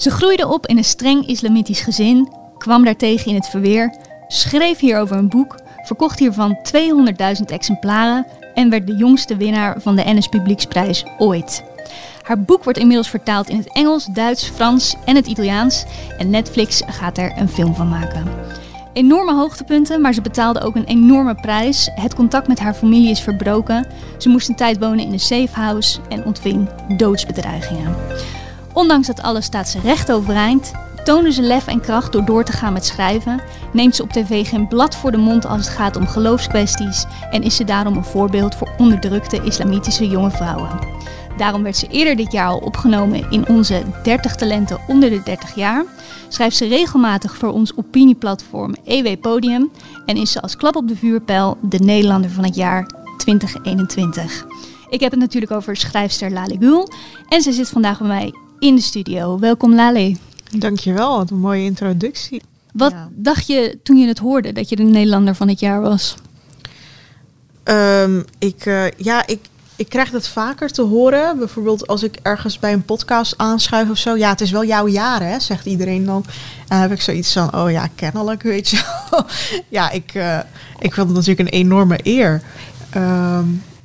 Ze groeide op in een streng islamitisch gezin, kwam daartegen in het verweer, schreef hierover een boek, verkocht hiervan 200.000 exemplaren en werd de jongste winnaar van de NS Publieksprijs ooit. Haar boek wordt inmiddels vertaald in het Engels, Duits, Frans en het Italiaans en Netflix gaat er een film van maken. Enorme hoogtepunten, maar ze betaalde ook een enorme prijs. Het contact met haar familie is verbroken. Ze moest een tijd wonen in een safe house en ontving doodsbedreigingen. Ondanks dat alles staat ze recht overeind, toonde ze lef en kracht door door te gaan met schrijven, neemt ze op tv geen blad voor de mond als het gaat om geloofskwesties en is ze daarom een voorbeeld voor onderdrukte islamitische jonge vrouwen. Daarom werd ze eerder dit jaar al opgenomen in onze 30 talenten onder de 30 jaar. Schrijft ze regelmatig voor ons opinieplatform EW Podium en is ze als klap op de vuurpijl de Nederlander van het jaar 2021. Ik heb het natuurlijk over schrijfster Lale Gül en zij zit vandaag bij mij in de studio. Welkom Lale. Dankjewel, wat een mooie introductie. Wat dacht je toen je het hoorde dat je de Nederlander van het jaar was? Ik krijg dat vaker te horen. Bijvoorbeeld als ik ergens bij een podcast aanschuif of zo. Ja, het is wel jouw jaar, hè, zegt iedereen dan. En dan heb ik zoiets van, oh ja, kennelijk, weet je wel. Ja, ik vond het natuurlijk een enorme eer.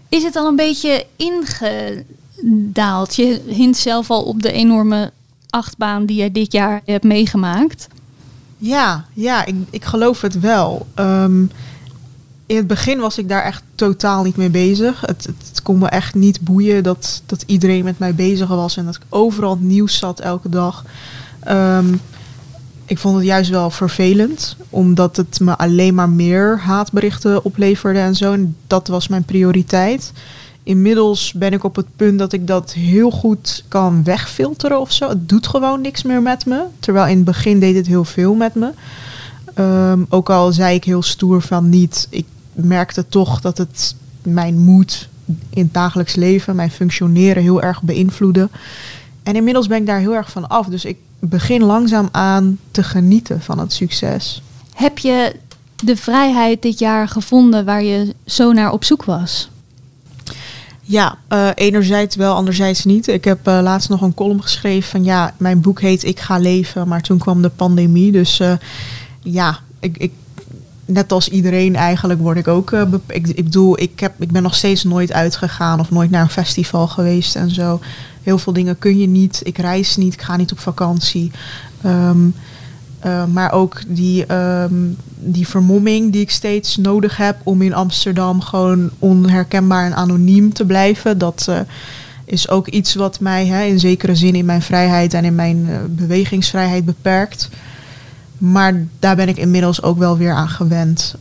Is het al een beetje ingedaald? Je hint zelf al op de enorme achtbaan die jij dit jaar hebt meegemaakt. Ja, ik geloof het wel. In het begin was ik daar echt totaal niet mee bezig. Het kon me echt niet boeien dat iedereen met mij bezig was en dat ik overal het nieuws zat elke dag. Ik vond het juist wel vervelend, omdat het me alleen maar meer haatberichten opleverde en zo. En dat was mijn prioriteit. Inmiddels ben ik op het punt dat ik dat heel goed kan wegfilteren of zo. Het doet gewoon niks meer met me. Terwijl in het begin deed het heel veel met me. Ook al zei ik heel stoer van niet. Ik merkte toch dat het mijn moed in het dagelijks leven, mijn functioneren heel erg beïnvloedde. En inmiddels ben ik daar heel erg van af. Dus ik begin langzaam aan te genieten van het succes. Heb je de vrijheid dit jaar gevonden waar je zo naar op zoek was? Ja, enerzijds wel, anderzijds niet. Ik heb laatst nog een column geschreven van ja, mijn boek heet Ik ga leven, maar toen kwam de pandemie. Dus ik net als iedereen eigenlijk word ik ook... Ik ben nog steeds nooit uitgegaan of nooit naar een festival geweest en zo. Heel veel dingen kun je niet. Ik reis niet, ik ga niet op vakantie. Maar ook die vermomming die ik steeds nodig heb om in Amsterdam gewoon onherkenbaar en anoniem te blijven. Dat is ook iets wat mij in zekere zin in mijn vrijheid en in mijn bewegingsvrijheid beperkt. Maar daar ben ik inmiddels ook wel weer aan gewend.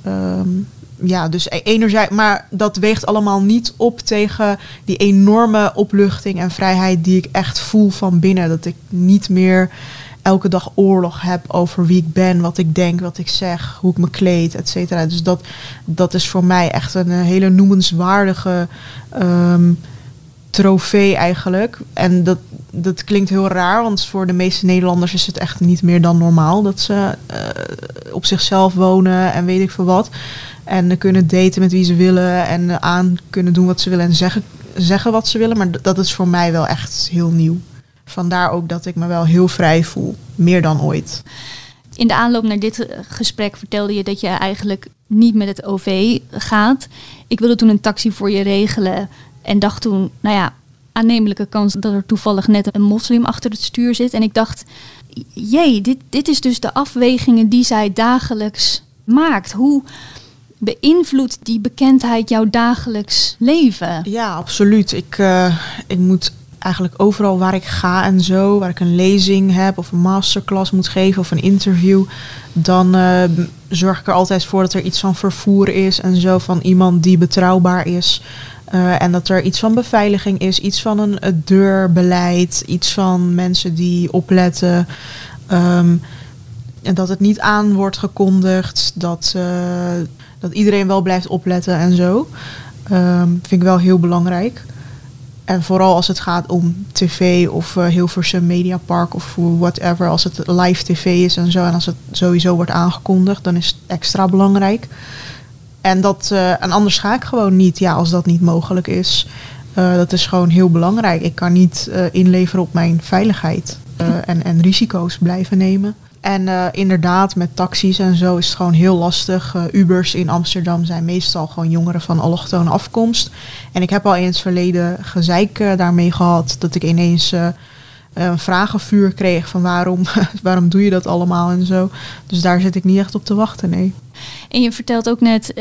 Dus enerzijds, maar dat weegt allemaal niet op tegen die enorme opluchting en vrijheid die ik echt voel van binnen. Dat ik niet meer elke dag oorlog heb over wie ik ben, wat ik denk, wat ik zeg, hoe ik me kleed, et cetera. Dus dat is voor mij echt een hele noemenswaardige trofee eigenlijk. En dat klinkt heel raar, want voor de meeste Nederlanders is het echt niet meer dan normaal dat ze op zichzelf wonen en weet ik veel wat. En kunnen daten met wie ze willen en aan kunnen doen wat ze willen en zeggen wat ze willen. Maar dat is voor mij wel echt heel nieuw. Vandaar ook dat ik me wel heel vrij voel, meer dan ooit. In de aanloop naar dit gesprek vertelde je dat je eigenlijk niet met het OV gaat. Ik wilde toen een taxi voor je regelen en dacht toen, aannemelijke kans dat er toevallig net een moslim achter het stuur zit. En ik dacht, dit is dus de afwegingen die zij dagelijks maakt. Hoe beïnvloedt die bekendheid jouw dagelijks leven? Ja, absoluut. Ik moet eigenlijk overal waar ik ga en zo, waar ik een lezing heb of een masterclass moet geven of een interview, dan zorg ik er altijd voor dat er iets van vervoer is en zo, van iemand die betrouwbaar is. En dat er iets van beveiliging is, iets van een deurbeleid, iets van mensen die opletten. En dat het niet aan wordt gekondigd, dat iedereen wel blijft opletten en zo. Vind ik wel heel belangrijk. En vooral als het gaat om tv of Hilversum Media Park of whatever. Als het live tv is en zo. En als het sowieso wordt aangekondigd, dan is het extra belangrijk. En anders ga ik gewoon niet, als dat niet mogelijk is. Dat is gewoon heel belangrijk. Ik kan niet inleveren op mijn veiligheid. en risico's blijven nemen. En inderdaad, met taxis en zo is het gewoon heel lastig. Ubers in Amsterdam zijn meestal gewoon jongeren van allochtone afkomst. En ik heb al in het verleden gezeik daarmee gehad. Dat ik ineens een vragenvuur kreeg van waarom doe je dat allemaal en zo. Dus daar zit ik niet echt op te wachten, nee. En je vertelt ook net,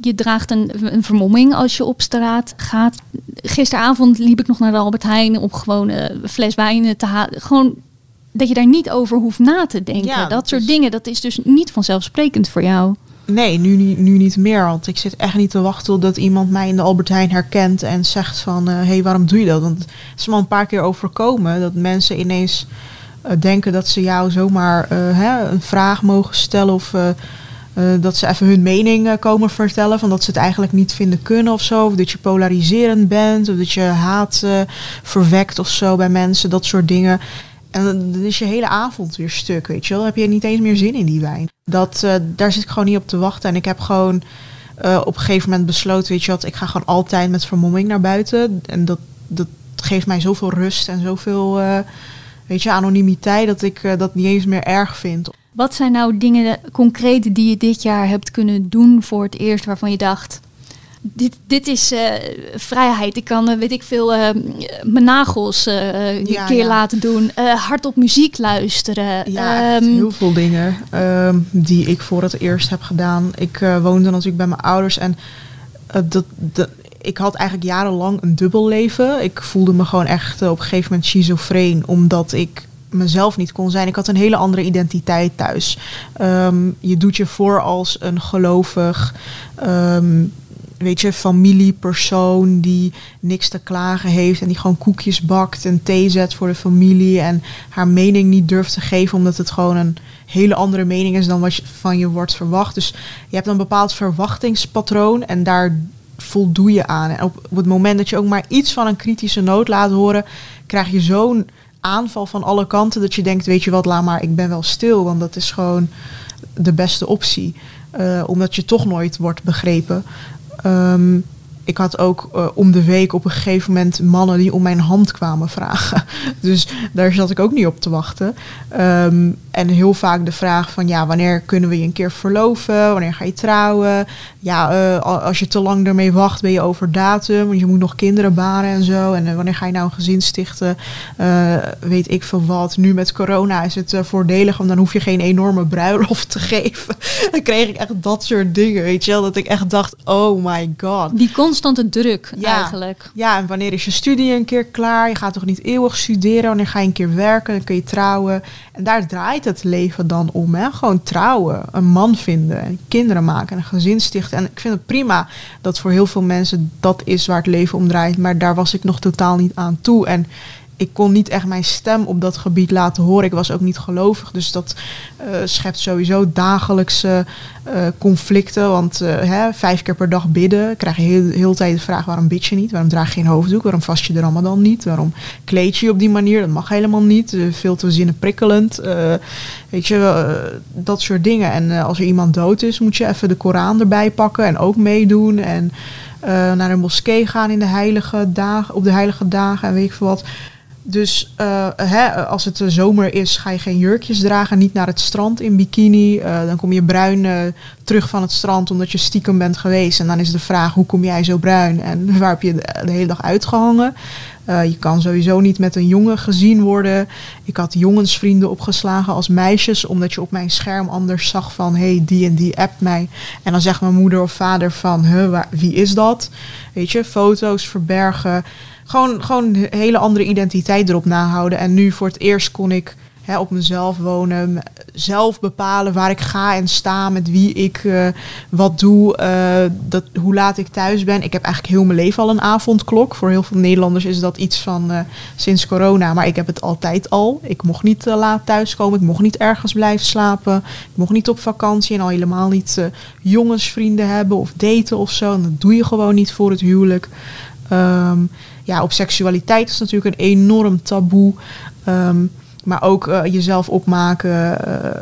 je draagt een vermomming als je op straat gaat. Gisteravond liep ik nog naar de Albert Heijn om gewoon een fles wijn te halen. Gewoon dat je daar niet over hoeft na te denken. Ja, dat soort dingen, dat is dus niet vanzelfsprekend voor jou. Nee, nu niet meer. Want ik zit echt niet te wachten totdat iemand mij in de Albert Heijn herkent en zegt van, hey, waarom doe je dat? Want het is me al een paar keer overkomen dat mensen ineens denken dat ze jou zomaar een vraag mogen stellen of dat ze even hun mening komen vertellen van dat ze het eigenlijk niet vinden kunnen of zo. Of dat je polariserend bent of dat je haat verwekt of zo bij mensen, dat soort dingen. En dan is je hele avond weer stuk, weet je wel. Dan heb je niet eens meer zin in die wijn. Daar zit ik gewoon niet op te wachten. En ik heb gewoon op een gegeven moment besloten, weet je wat, ik ga gewoon altijd met vermomming naar buiten. En dat geeft mij zoveel rust en zoveel anonimiteit dat ik dat niet eens meer erg vind. Wat zijn nou dingen concreet die je dit jaar hebt kunnen doen voor het eerst waarvan je dacht, dit is vrijheid. Ik kan, mijn nagels een keer laten doen. Hardop muziek luisteren. Ja, heel veel dingen die ik voor het eerst heb gedaan. Ik woonde natuurlijk bij mijn ouders. En ik had eigenlijk jarenlang een dubbel leven. Ik voelde me gewoon echt op een gegeven moment schizofreen. Omdat ik mezelf niet kon zijn. Ik had een hele andere identiteit thuis. Je doet je voor als een gelovig, familiepersoon die niks te klagen heeft en die gewoon koekjes bakt en thee zet voor de familie en haar mening niet durft te geven omdat het gewoon een hele andere mening is dan wat van je wordt verwacht. Dus je hebt een bepaald verwachtingspatroon en daar voldoe je aan. En op het moment dat je ook maar iets van een kritische noot laat horen, krijg je zo'n aanval van alle kanten dat je denkt, weet je wat, laat maar, ik ben wel stil, want dat is gewoon de beste optie. Omdat je toch nooit wordt begrepen. Ik had ook om de week op een gegeven moment mannen die om mijn hand kwamen vragen. Dus daar zat ik ook niet op te wachten. En heel vaak de vraag van, ja, wanneer kunnen we je een keer verloven? Wanneer ga je trouwen? Ja, als je te lang ermee wacht, ben je over datum. Want je moet nog kinderen baren en zo. En wanneer ga je nou een gezin stichten? Weet ik veel wat. Nu met corona is het voordelig, want dan hoef je geen enorme bruiloft te geven. Dan kreeg ik echt dat soort dingen, weet je wel. Dat ik echt dacht, oh my god. Die constante druk eigenlijk. Ja, en wanneer is je studie een keer klaar? Je gaat toch niet eeuwig studeren? Wanneer ga je een keer werken? Dan kun je trouwen. En daar draait het leven dan om. Hè? Gewoon trouwen, een man vinden, en kinderen maken, een gezin stichten. En ik vind het prima dat voor heel veel mensen dat is waar het leven om draait. Maar daar was ik nog totaal niet aan toe. En ik kon niet echt mijn stem op dat gebied laten horen. Ik was ook niet gelovig. Dus dat schept sowieso dagelijkse conflicten. Want 5 keer per dag bidden. Krijg je heel de tijd de vraag, waarom bid je niet? Waarom draag je geen hoofddoek? Waarom vast je de Ramadan niet? Waarom kleed je op die manier? Dat mag helemaal niet. Veel te zinnenprikkelend. Dat soort dingen. En als er iemand dood is, moet je even de Koran erbij pakken. En ook meedoen. En naar een moskee gaan op de heilige dagen. En weet ik veel wat. Dus als het zomer is, ga je geen jurkjes dragen. Niet naar het strand in bikini. Dan kom je bruin terug van het strand omdat je stiekem bent geweest. En dan is de vraag, hoe kom jij zo bruin? En waar heb je de hele dag uitgehangen? Je kan sowieso niet met een jongen gezien worden. Ik had jongensvrienden opgeslagen als meisjes. Omdat je op mijn scherm anders zag van, hey, die en die appt mij. En dan zegt mijn moeder of vader van, wie is dat? Weet je, foto's verbergen. Gewoon een hele andere identiteit erop nahouden. En nu voor het eerst kon ik op mezelf wonen. Zelf bepalen waar ik ga en sta. Met wie ik wat doe. Hoe laat ik thuis ben. Ik heb eigenlijk heel mijn leven al een avondklok. Voor heel veel Nederlanders is dat iets van sinds corona. Maar ik heb het altijd al. Ik mocht niet te laat thuiskomen. Ik mocht niet ergens blijven slapen. Ik mocht niet op vakantie. En al helemaal niet jongensvrienden hebben of daten of zo. En dat doe je gewoon niet voor het huwelijk. Op seksualiteit is natuurlijk een enorm taboe. Maar ook jezelf opmaken.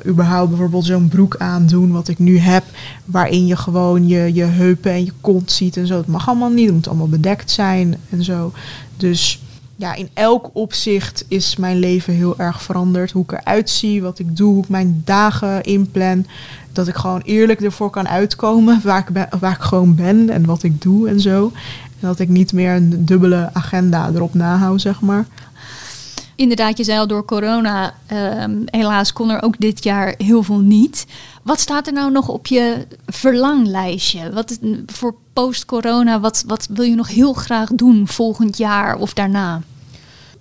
Überhaupt bijvoorbeeld zo'n broek aandoen wat ik nu heb. Waarin je gewoon je heupen en je kont ziet en zo. Het mag allemaal niet. Het moet allemaal bedekt zijn en zo. Dus ja, in elk opzicht is mijn leven heel erg veranderd. Hoe ik eruit zie, wat ik doe, hoe ik mijn dagen inplan. Dat ik gewoon eerlijk ervoor kan uitkomen waar ik gewoon ben en wat ik doe en zo. En dat ik niet meer een dubbele agenda erop nahou, zeg maar. Inderdaad, je zei al, door corona, helaas kon er ook dit jaar heel veel niet. Wat staat er nou nog op je verlanglijstje? Wat voor post-corona, wat wil je nog heel graag doen volgend jaar of daarna?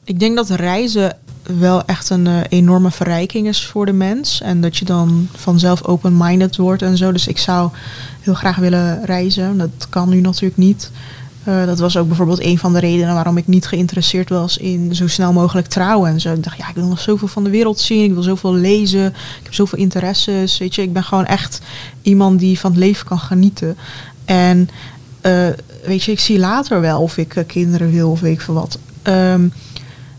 Ik denk dat reizen wel echt een enorme verrijking is voor de mens. En dat je dan vanzelf open-minded wordt en zo. Dus ik zou heel graag willen reizen. Dat kan nu natuurlijk niet. Dat was ook bijvoorbeeld een van de redenen waarom ik niet geïnteresseerd was in zo snel mogelijk trouwen en zo. Ik dacht, ja, ik wil nog zoveel van de wereld zien, ik wil zoveel lezen, ik heb zoveel interesses, weet je. Ik ben gewoon echt iemand die van het leven kan genieten. En weet je, ik zie later wel of ik kinderen wil of weet ik veel wat.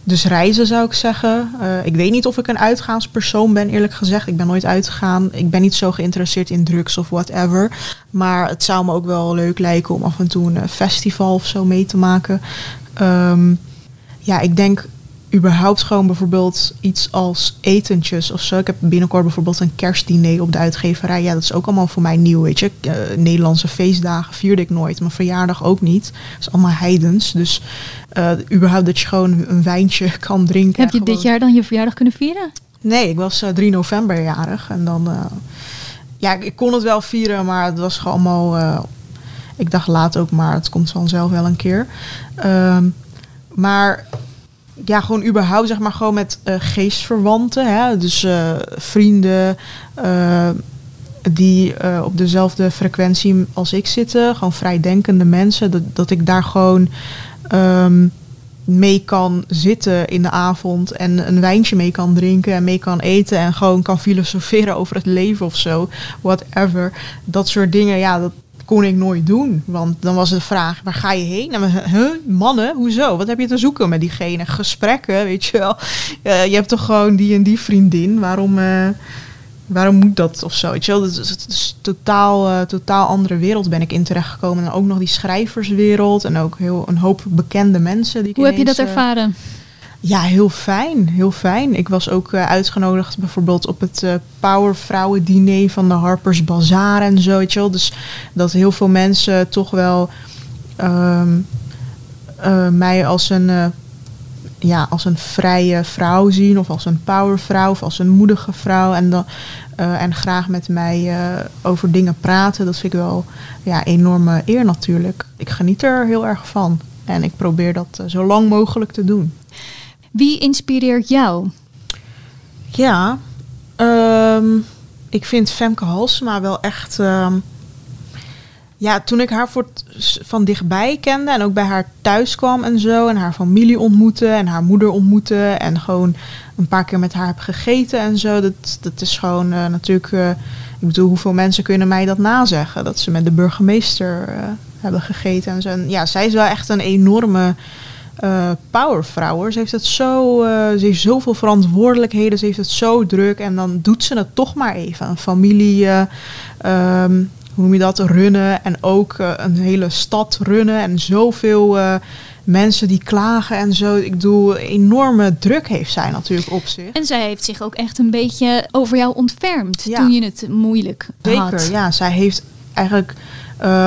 Dus reizen zou ik zeggen. Ik weet niet of ik een uitgaanspersoon ben, eerlijk gezegd. Ik ben nooit uitgegaan. Ik ben niet zo geïnteresseerd in drugs of whatever. Maar het zou me ook wel leuk lijken om af en toe een festival of zo mee te maken. Ja, ik denk überhaupt gewoon bijvoorbeeld iets als etentjes of zo. Ik heb binnenkort bijvoorbeeld een kerstdiner op de uitgeverij. Ja, dat is ook allemaal voor mij nieuw, weet je. Nederlandse feestdagen vierde ik nooit. Mijn verjaardag ook niet. Dat is allemaal heidens. Dus überhaupt dat je gewoon een wijntje kan drinken. Heb je dit jaar dan je verjaardag kunnen vieren? Nee, ik was 3 november jarig. En dan, ja, ik kon het wel vieren, maar het was gewoon allemaal... ik dacht laat ook, maar het komt vanzelf wel een keer. Maar... ja, gewoon überhaupt, zeg maar, gewoon met geestverwanten. Hè? Dus vrienden die op dezelfde frequentie als ik zitten. Gewoon vrijdenkende mensen. Dat ik daar gewoon mee kan zitten in de avond. En een wijntje mee kan drinken en mee kan eten. En gewoon kan filosoferen over het leven of zo. Whatever. Dat soort dingen, ja, dat kon ik nooit doen. Want dan was de vraag, waar ga je heen? Nou, mannen, hoezo? Wat heb je te zoeken met diegene? Gesprekken, weet je wel. Je hebt toch gewoon die en die vriendin. Waarom moet dat of zo? Weet je wel? Het is totaal andere wereld ben ik in terechtgekomen. En ook nog die schrijverswereld. En ook een hoop bekende mensen. Hoe heb je dat ervaren? Ja, heel fijn, heel fijn. Ik was ook uitgenodigd bijvoorbeeld op het Powervrouwen-diner van de Harpers Bazaar en zo. Weet je wel. Dus dat heel veel mensen toch wel mij als een vrije vrouw zien. Of als een powervrouw of als een moedige vrouw. En graag met mij over dingen praten. Dat vind ik wel enorme eer natuurlijk. Ik geniet er heel erg van. En ik probeer dat zo lang mogelijk te doen. Wie inspireert jou? Ja, ik vind Femke Halsema wel echt... toen ik haar van dichtbij kende en ook bij haar thuis kwam en zo... en haar familie ontmoette en haar moeder ontmoette... en gewoon een paar keer met haar heb gegeten en zo... dat is gewoon natuurlijk... ik bedoel, hoeveel mensen kunnen mij dat nazeggen? Dat ze met de burgemeester hebben gegeten en zo. En ja, zij is wel echt een enorme... powervrouw. Ze heeft zoveel verantwoordelijkheden, ze heeft het zo druk en dan doet ze het toch maar even. Een familie, hoe noem je dat, runnen en ook een hele stad runnen en zoveel mensen die klagen en zo. Ik bedoel, enorme druk heeft zij natuurlijk op zich. En zij heeft zich ook echt een beetje over jou ontfermd toen je het moeilijk had. Zeker, ja. Zij heeft eigenlijk...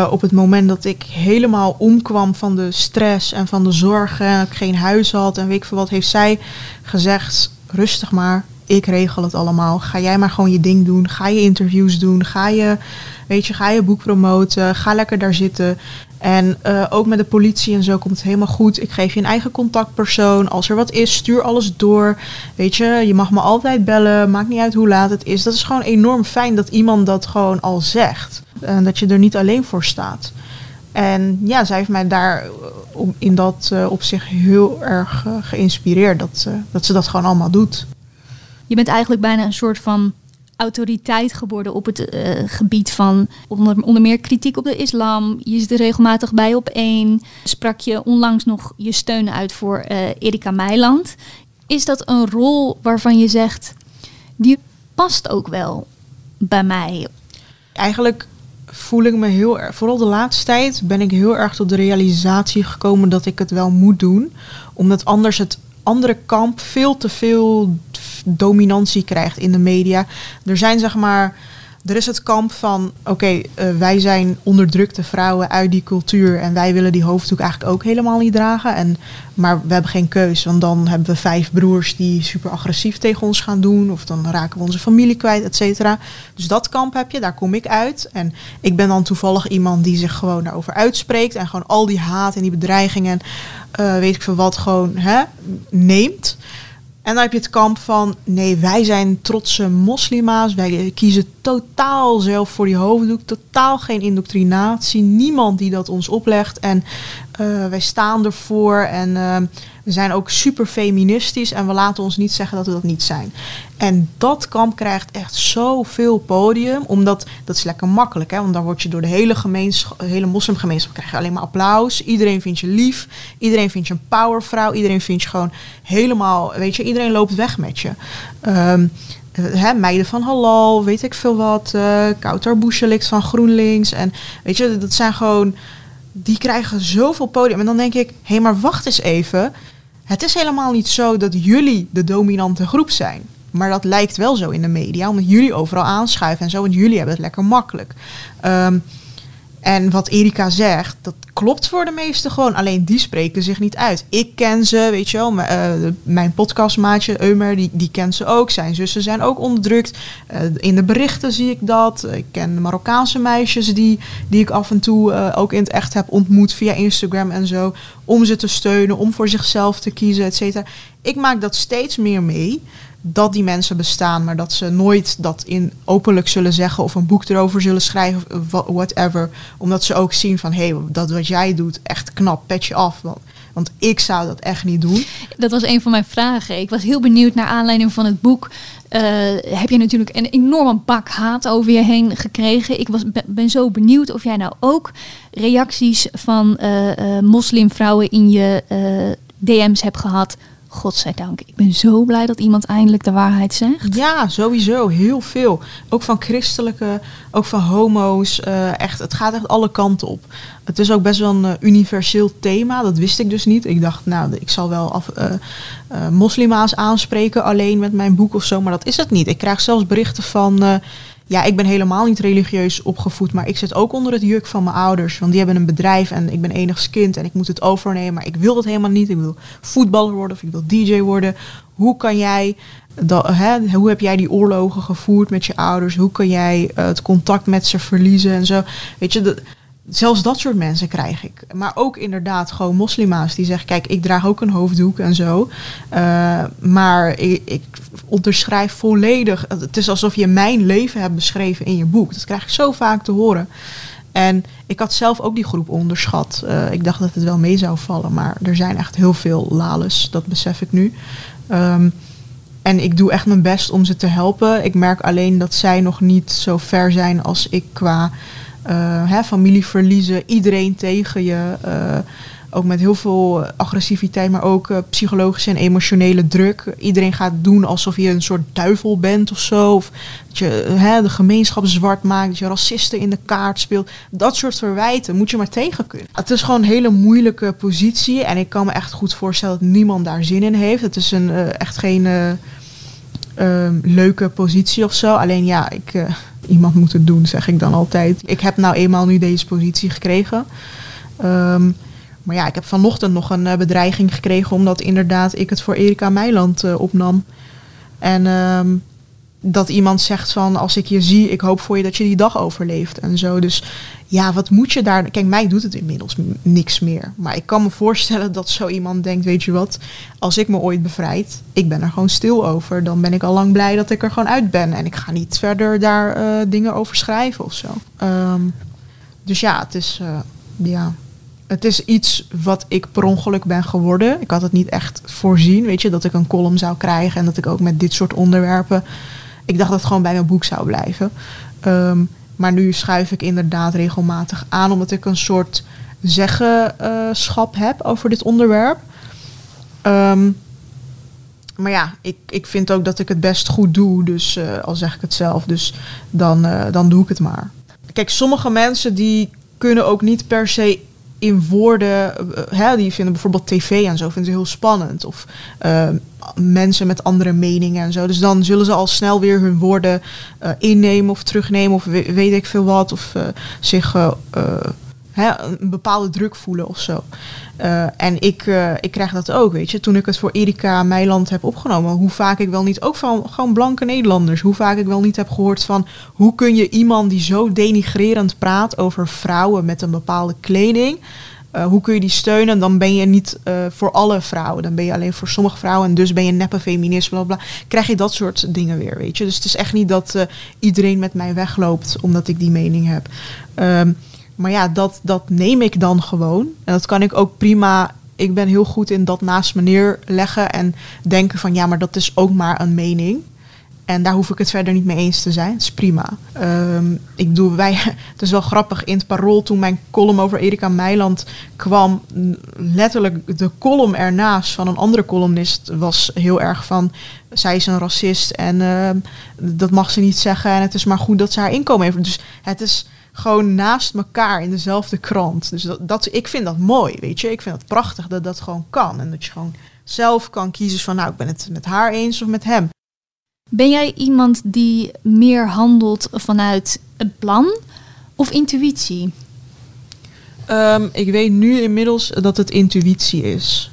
op het moment dat ik helemaal omkwam van de stress en van de zorgen... en ik geen huis had en weet ik veel wat... heeft zij gezegd, rustig maar, ik regel het allemaal. Ga jij maar gewoon je ding doen, ga je interviews doen... ga je boek promoten, ga lekker daar zitten... En ook met de politie en zo komt het helemaal goed. Ik geef je een eigen contactpersoon. Als er wat is, stuur alles door. Weet je, je mag me altijd bellen. Maakt niet uit hoe laat het is. Dat is gewoon enorm fijn dat iemand dat gewoon al zegt. En dat je er niet alleen voor staat. En ja, zij heeft mij daar in dat opzicht heel erg geïnspireerd. Dat ze dat gewoon allemaal doet. Je bent eigenlijk bijna een soort van... autoriteit geworden op het gebied van onder meer kritiek op de islam. Je zit er regelmatig bij op één. Sprak je onlangs nog je steun uit voor Erica Meiland. Is dat een rol waarvan je zegt, die past ook wel bij mij? Eigenlijk voel ik me heel erg... Vooral de laatste tijd ben ik heel erg tot de realisatie gekomen dat ik het wel moet doen. Omdat anders het andere kamp veel te veel dominantie krijgt in de media. Er zijn zeg maar... Er is het kamp van, wij zijn onderdrukte vrouwen uit die cultuur en wij willen die hoofddoek eigenlijk ook helemaal niet dragen. Maar we hebben geen keus, want dan hebben we 5 broers die super agressief tegen ons gaan doen of dan raken we onze familie kwijt, et cetera. Dus dat kamp heb je, daar kom ik uit. En ik ben dan toevallig iemand die zich gewoon daarover uitspreekt en gewoon al die haat en die bedreigingen, weet ik veel wat, gewoon neemt. En dan heb je het kamp van, nee, wij zijn trotse moslima's. Wij kiezen totaal zelf voor die hoofddoek. Totaal geen indoctrinatie. Niemand die dat ons oplegt. En wij staan ervoor. En we zijn ook super feministisch. En we laten ons niet zeggen dat we dat niet zijn. En dat kamp krijgt echt zoveel podium. Omdat, dat is lekker makkelijk. Hè? Want dan word je door de hele moslimgemeenschap krijg je alleen maar applaus. Iedereen vindt je lief. Iedereen vindt je een powervrouw. Iedereen vindt je gewoon helemaal, iedereen loopt weg met je. Meiden van Halal, weet ik veel wat. Kauthar Bouchallikht van GroenLinks. En dat zijn gewoon... Die krijgen zoveel podium. En dan denk ik, hé, maar wacht eens even. Het is helemaal niet zo dat jullie de dominante groep zijn. Maar dat lijkt wel zo in de media. Omdat jullie overal aanschuiven en zo. Want jullie hebben het lekker makkelijk. En wat Erica zegt, dat klopt voor de meesten gewoon. Alleen die spreken zich niet uit. Ik ken ze, weet je wel. Mijn podcastmaatje, Eumer, die kent ze ook. Zijn zussen zijn ook onderdrukt. In de berichten zie ik dat. Ik ken Marokkaanse meisjes die ik af en toe ook in het echt heb ontmoet via Instagram en zo. Om ze te steunen, om voor zichzelf te kiezen, et cetera. Ik maak dat steeds meer mee. Dat die mensen bestaan, maar dat ze nooit dat in openlijk zullen zeggen of een boek erover zullen schrijven of whatever. Omdat ze ook zien van, dat wat jij doet, echt knap, pet je af. Want ik zou dat echt niet doen. Dat was een van mijn vragen. Ik was heel benieuwd naar aanleiding van het boek. Heb je natuurlijk een enorme bak haat over je heen gekregen. Ik ben zo benieuwd of jij nou ook reacties van moslimvrouwen in je DM's hebt gehad. Godzijdank, ik ben zo blij dat iemand eindelijk de waarheid zegt. Ja, sowieso. Heel veel. Ook van christelijke, ook van homo's. Het gaat echt alle kanten op. Het is ook best wel een universeel thema. Dat wist ik dus niet. Ik dacht, ik zal wel moslima's aanspreken alleen met mijn boek of zo. Maar dat is het niet. Ik krijg zelfs berichten van... ik ben helemaal niet religieus opgevoed, maar ik zit ook onder het juk van mijn ouders. Want die hebben een bedrijf en ik ben enigszins kind en ik moet het overnemen. Maar ik wil dat helemaal niet. Ik wil voetballer worden of ik wil DJ worden. Hoe kan jij, hoe heb jij die oorlogen gevoerd met je ouders? Hoe kan jij het contact met ze verliezen en zo? Weet je, zelfs dat soort mensen krijg ik. Maar ook inderdaad gewoon moslima's die zeggen, kijk, ik draag ook een hoofddoek en zo. Maar ik onderschrijf volledig. Het is alsof je mijn leven hebt beschreven in je boek. Dat krijg ik zo vaak te horen. En ik had zelf ook die groep onderschat. Ik dacht dat het wel mee zou vallen. Maar er zijn echt heel veel lales. Dat besef ik nu. En ik doe echt mijn best om ze te helpen. Ik merk alleen dat zij nog niet zo ver zijn als ik qua... familie verliezen, iedereen tegen je. Ook met heel veel agressiviteit, maar ook psychologische en emotionele druk. Iedereen gaat doen alsof je een soort duivel bent of zo. Of dat je de gemeenschap zwart maakt, dat je racisten in de kaart speelt. Dat soort verwijten moet je maar tegen kunnen. Het is gewoon een hele moeilijke positie. En ik kan me echt goed voorstellen dat niemand daar zin in heeft. Het is echt geen leuke positie of zo. Alleen iemand moet het doen, zeg ik dan altijd. Ik heb nou eenmaal nu deze positie gekregen. Maar ik heb vanochtend nog een bedreiging gekregen... omdat inderdaad ik het voor Erica Meiland opnam. En dat iemand zegt van... als ik je zie, ik hoop voor je dat je die dag overleeft. En zo, dus wat moet je daar... Kijk, mij doet het inmiddels niks meer. Maar ik kan me voorstellen dat zo iemand denkt... weet je wat, als ik me ooit bevrijd... ik ben er gewoon stil over. Dan ben ik al lang blij dat ik er gewoon uit ben. En ik ga niet verder daar dingen over schrijven of zo. Het is iets wat ik per ongeluk ben geworden. Ik had het niet echt voorzien, dat ik een column zou krijgen... en dat ik ook met dit soort onderwerpen... Ik dacht dat het gewoon bij mijn boek zou blijven. Maar nu schuif ik inderdaad regelmatig aan... omdat ik een soort zeggenschap heb over dit onderwerp. Ik vind ook dat ik het best goed doe. Dus al zeg ik het zelf, dus dan doe ik het maar. Kijk, sommige mensen die kunnen ook niet per se in woorden, die vinden bijvoorbeeld tv en zo, vinden ze heel spannend. Of mensen met andere meningen en zo. Dus dan zullen ze al snel weer hun woorden innemen of terugnemen of weet ik veel wat. Of zich een bepaalde druk voelen of zo. En ik krijg dat ook, weet je. Toen ik het voor Erica Meiland heb opgenomen, hoe vaak ik wel niet, ook van gewoon blanke Nederlanders, hoe vaak ik wel niet heb gehoord van, hoe kun je iemand die zo denigrerend praat over vrouwen met een bepaalde kleding, hoe kun je die steunen? Dan ben je niet voor alle vrouwen. Dan ben je alleen voor sommige vrouwen. En dus ben je neppe feminist, bla bla. Krijg je dat soort dingen weer, weet je. Dus het is echt niet dat iedereen met mij wegloopt omdat ik die mening heb. Maar ja, dat neem ik dan gewoon. En dat kan ik ook prima. Ik ben heel goed in dat naast me neerleggen. En denken van ja, maar dat is ook maar een mening. En daar hoef ik het verder niet mee eens te zijn. Dat is prima. Het is wel grappig. In het Parool, toen mijn column over Erica Meiland kwam, letterlijk de column ernaast van een andere columnist was heel erg van, zij is een racist en dat mag ze niet zeggen. En het is maar goed dat ze haar inkomen heeft. Dus het is gewoon naast elkaar in dezelfde krant. Dus ik vind dat mooi, weet je. Ik vind het prachtig dat dat gewoon kan. En dat je gewoon zelf kan kiezen van, nou, ik ben het met haar eens of met hem. Ben jij iemand die meer handelt vanuit het plan of intuïtie? Ik weet nu inmiddels dat het intuïtie is.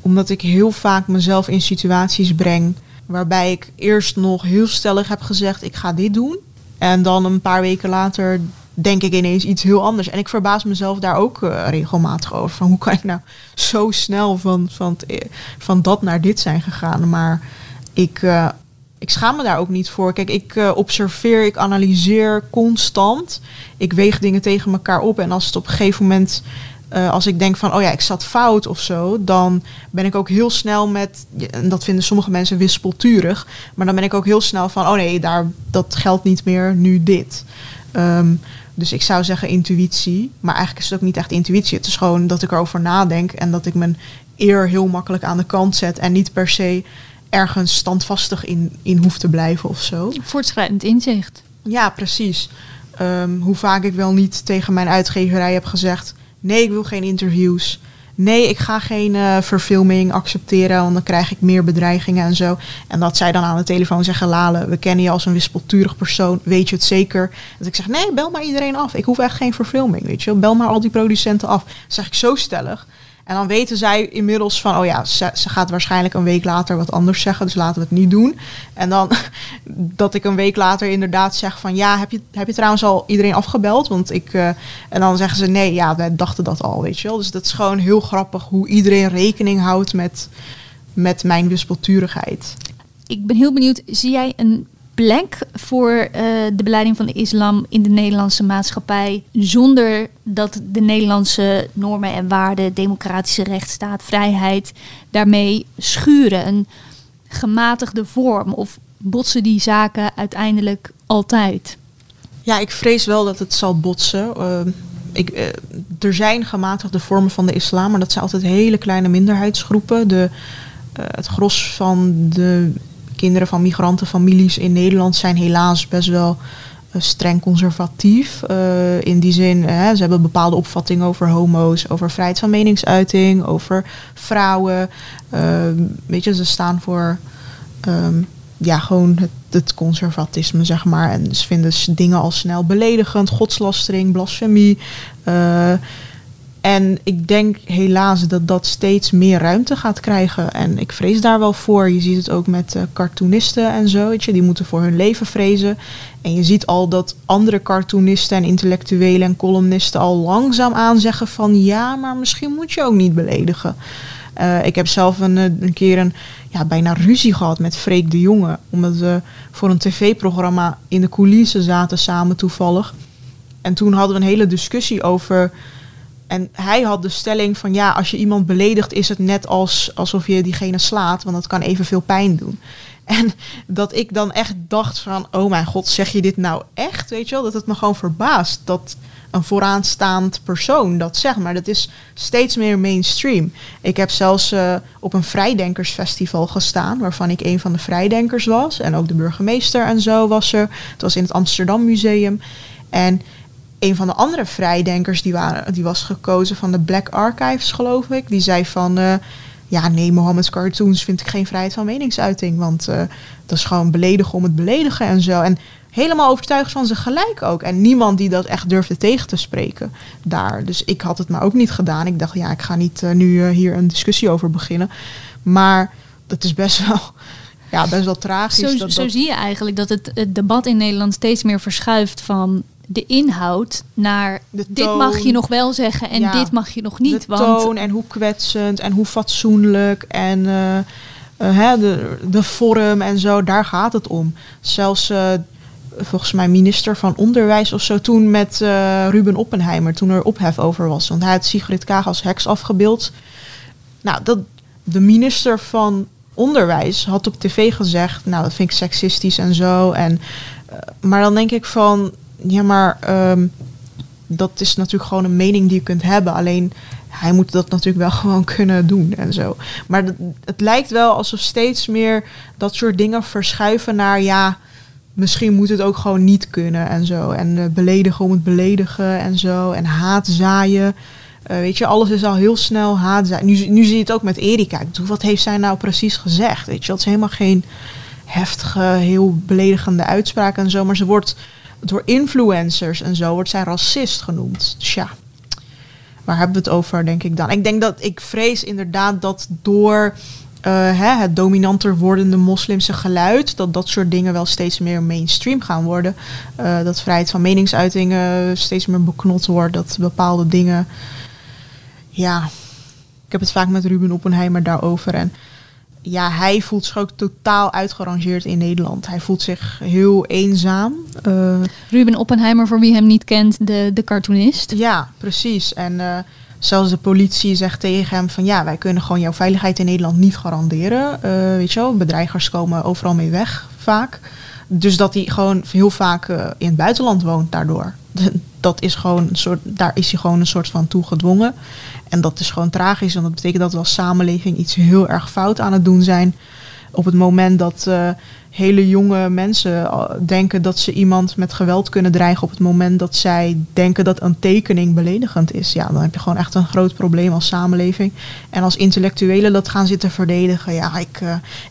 Omdat ik heel vaak mezelf in situaties breng waarbij ik eerst nog heel stellig heb gezegd, ik ga dit doen. En dan een paar weken later denk ik ineens iets heel anders. En ik verbaas mezelf daar ook regelmatig over. Van hoe kan ik nou zo snel van dat naar dit zijn gegaan? Maar ik schaam me daar ook niet voor. Kijk, ik observeer, ik analyseer constant. Ik weeg dingen tegen elkaar op. En als het op een gegeven moment, als ik denk van, oh ja, ik zat fout of zo, dan ben ik ook heel snel met, en dat vinden sommige mensen wispelturig, maar dan ben ik ook heel snel van, oh nee, dat geldt niet meer, nu dit. Dus ik zou zeggen intuïtie, maar eigenlijk is het ook niet echt intuïtie. Het is gewoon dat ik erover nadenk en dat ik mijn eer heel makkelijk aan de kant zet en niet per se ergens standvastig in hoeft te blijven of zo. Voortschrijdend inzicht. Ja, precies. Hoe vaak ik wel niet tegen mijn uitgeverij heb gezegd, nee, ik wil geen interviews. Nee, ik ga geen verfilming accepteren, want dan krijg ik meer bedreigingen en zo. En dat zij dan aan de telefoon zeggen, Lale, we kennen je als een wispelturig persoon, weet je het zeker? Dat ik zeg, nee, bel maar iedereen af. Ik hoef echt geen verfilming, weet je wel. Bel maar al die producenten af. Dat zeg ik zo stellig. En dan weten zij inmiddels van, oh ja, ze gaat waarschijnlijk een week later wat anders zeggen, dus laten we het niet doen. En dan dat ik een week later inderdaad zeg van, ja, heb je trouwens al iedereen afgebeld? Want en dan zeggen ze, nee, ja, wij dachten dat al, weet je wel. Dus dat is gewoon heel grappig hoe iedereen rekening houdt met mijn wispelturigheid. Ik ben heel benieuwd, zie jij een plek voor de beleiding van de islam in de Nederlandse maatschappij, zonder dat de Nederlandse normen en waarden, democratische rechtsstaat, vrijheid, daarmee schuren? Een gematigde vorm, of botsen die zaken uiteindelijk altijd? Ja, ik vrees wel dat het zal botsen. Er zijn gematigde vormen van de islam, maar dat zijn altijd hele kleine minderheidsgroepen. Het gros van de kinderen van migrantenfamilies in Nederland zijn helaas best wel streng conservatief. In die zin, ze hebben bepaalde opvattingen over homo's, over vrijheid van meningsuiting, over vrouwen. Weet je, ze staan voor gewoon het conservatisme, zeg maar. En ze vinden dingen al snel beledigend, godslastering, blasfemie. En ik denk helaas dat dat steeds meer ruimte gaat krijgen. En ik vrees daar wel voor. Je ziet het ook met cartoonisten en zo. Weet je, die moeten voor hun leven vrezen. En je ziet al dat andere cartoonisten en intellectuelen en columnisten al langzaamaan zeggen van, ja, maar misschien moet je ook niet beledigen. Ik heb zelf een keer bijna ruzie gehad met Freek de Jonge. Omdat we voor een tv-programma in de coulissen zaten samen toevallig. En toen hadden we een hele discussie over. En hij had de stelling van, ja, als je iemand beledigt is het net alsof je diegene slaat, want dat kan evenveel pijn doen. En dat ik dan echt dacht van, oh mijn god, zeg je dit nou echt? Weet je wel, dat het me gewoon verbaast dat een vooraanstaand persoon dat zegt. Maar dat is steeds meer mainstream. Ik heb zelfs op een vrijdenkersfestival gestaan, waarvan ik een van de vrijdenkers was. En ook de burgemeester en zo was er. Het was in het Amsterdam Museum. En een van de andere vrijdenkers die was gekozen van de Black Archives, geloof ik. Die zei van, ja nee, Mohammeds cartoons vind ik geen vrijheid van meningsuiting. Want dat is gewoon beledigen om het beledigen en zo. En helemaal overtuigd van zijn gelijk ook. En niemand die dat echt durfde tegen te spreken daar. Dus ik had het maar ook niet gedaan. Ik dacht, ja, ik ga niet nu hier een discussie over beginnen. Maar dat is best wel... Ja, best wel tragisch. Zo zie je eigenlijk dat het debat in Nederland steeds meer verschuift van de inhoud naar de toon, dit mag je nog wel zeggen en ja, dit mag je nog niet. De toon, want en hoe kwetsend en hoe fatsoenlijk en de vorm en zo, daar gaat het om. Zelfs volgens mij minister van Onderwijs of zo toen met Ruben Oppenheimer, toen er ophef over was. Want hij had Sigrid Kaag als heks afgebeeld. Nou, dat de minister van Onderwijs had op tv gezegd, nou dat vind ik seksistisch en zo. En, maar dan denk ik van, ja maar dat is natuurlijk gewoon een mening die je kunt hebben. Alleen hij moet dat natuurlijk wel gewoon kunnen doen en zo. Maar het lijkt wel alsof steeds meer dat soort dingen verschuiven naar ja, misschien moet het ook gewoon niet kunnen en zo. En beledigen om het beledigen en zo. En haat zaaien. Weet je, alles is al heel snel haat. Nu zie je het ook met Erica. Ik bedoel, wat heeft zij nou precies gezegd? Weet je, dat is helemaal geen heftige, heel beledigende uitspraak en zo. Maar ze wordt door influencers en zo, wordt zij racist genoemd. Dus ja, waar hebben we het over, denk ik dan? Ik denk dat ik vrees inderdaad dat door het dominanter wordende moslimse geluid, dat soort dingen wel steeds meer mainstream gaan worden. Dat vrijheid van meningsuitingen steeds meer beknot wordt. Dat bepaalde dingen... Ja, ik heb het vaak met Ruben Oppenheimer daarover. En ja, hij voelt zich ook totaal uitgerangeerd in Nederland. Hij voelt zich heel eenzaam. Ruben Oppenheimer, voor wie hem niet kent, de cartoonist. Ja, precies. En zelfs de politie zegt tegen hem van ja, wij kunnen gewoon jouw veiligheid in Nederland niet garanderen. Weet je wel, bedreigers komen overal mee weg, vaak. Dus dat hij gewoon heel vaak in het buitenland woont daardoor. Dat is gewoon daar is hij gewoon een soort van toe gedwongen. En dat is gewoon tragisch. Want dat betekent dat we als samenleving iets heel erg fout aan het doen zijn. Op het moment dat hele jonge mensen denken dat ze iemand met geweld kunnen dreigen. Op het moment dat zij denken dat een tekening beledigend is. Ja, dan heb je gewoon echt een groot probleem als samenleving. En als intellectuelen dat gaan zitten verdedigen. Ja,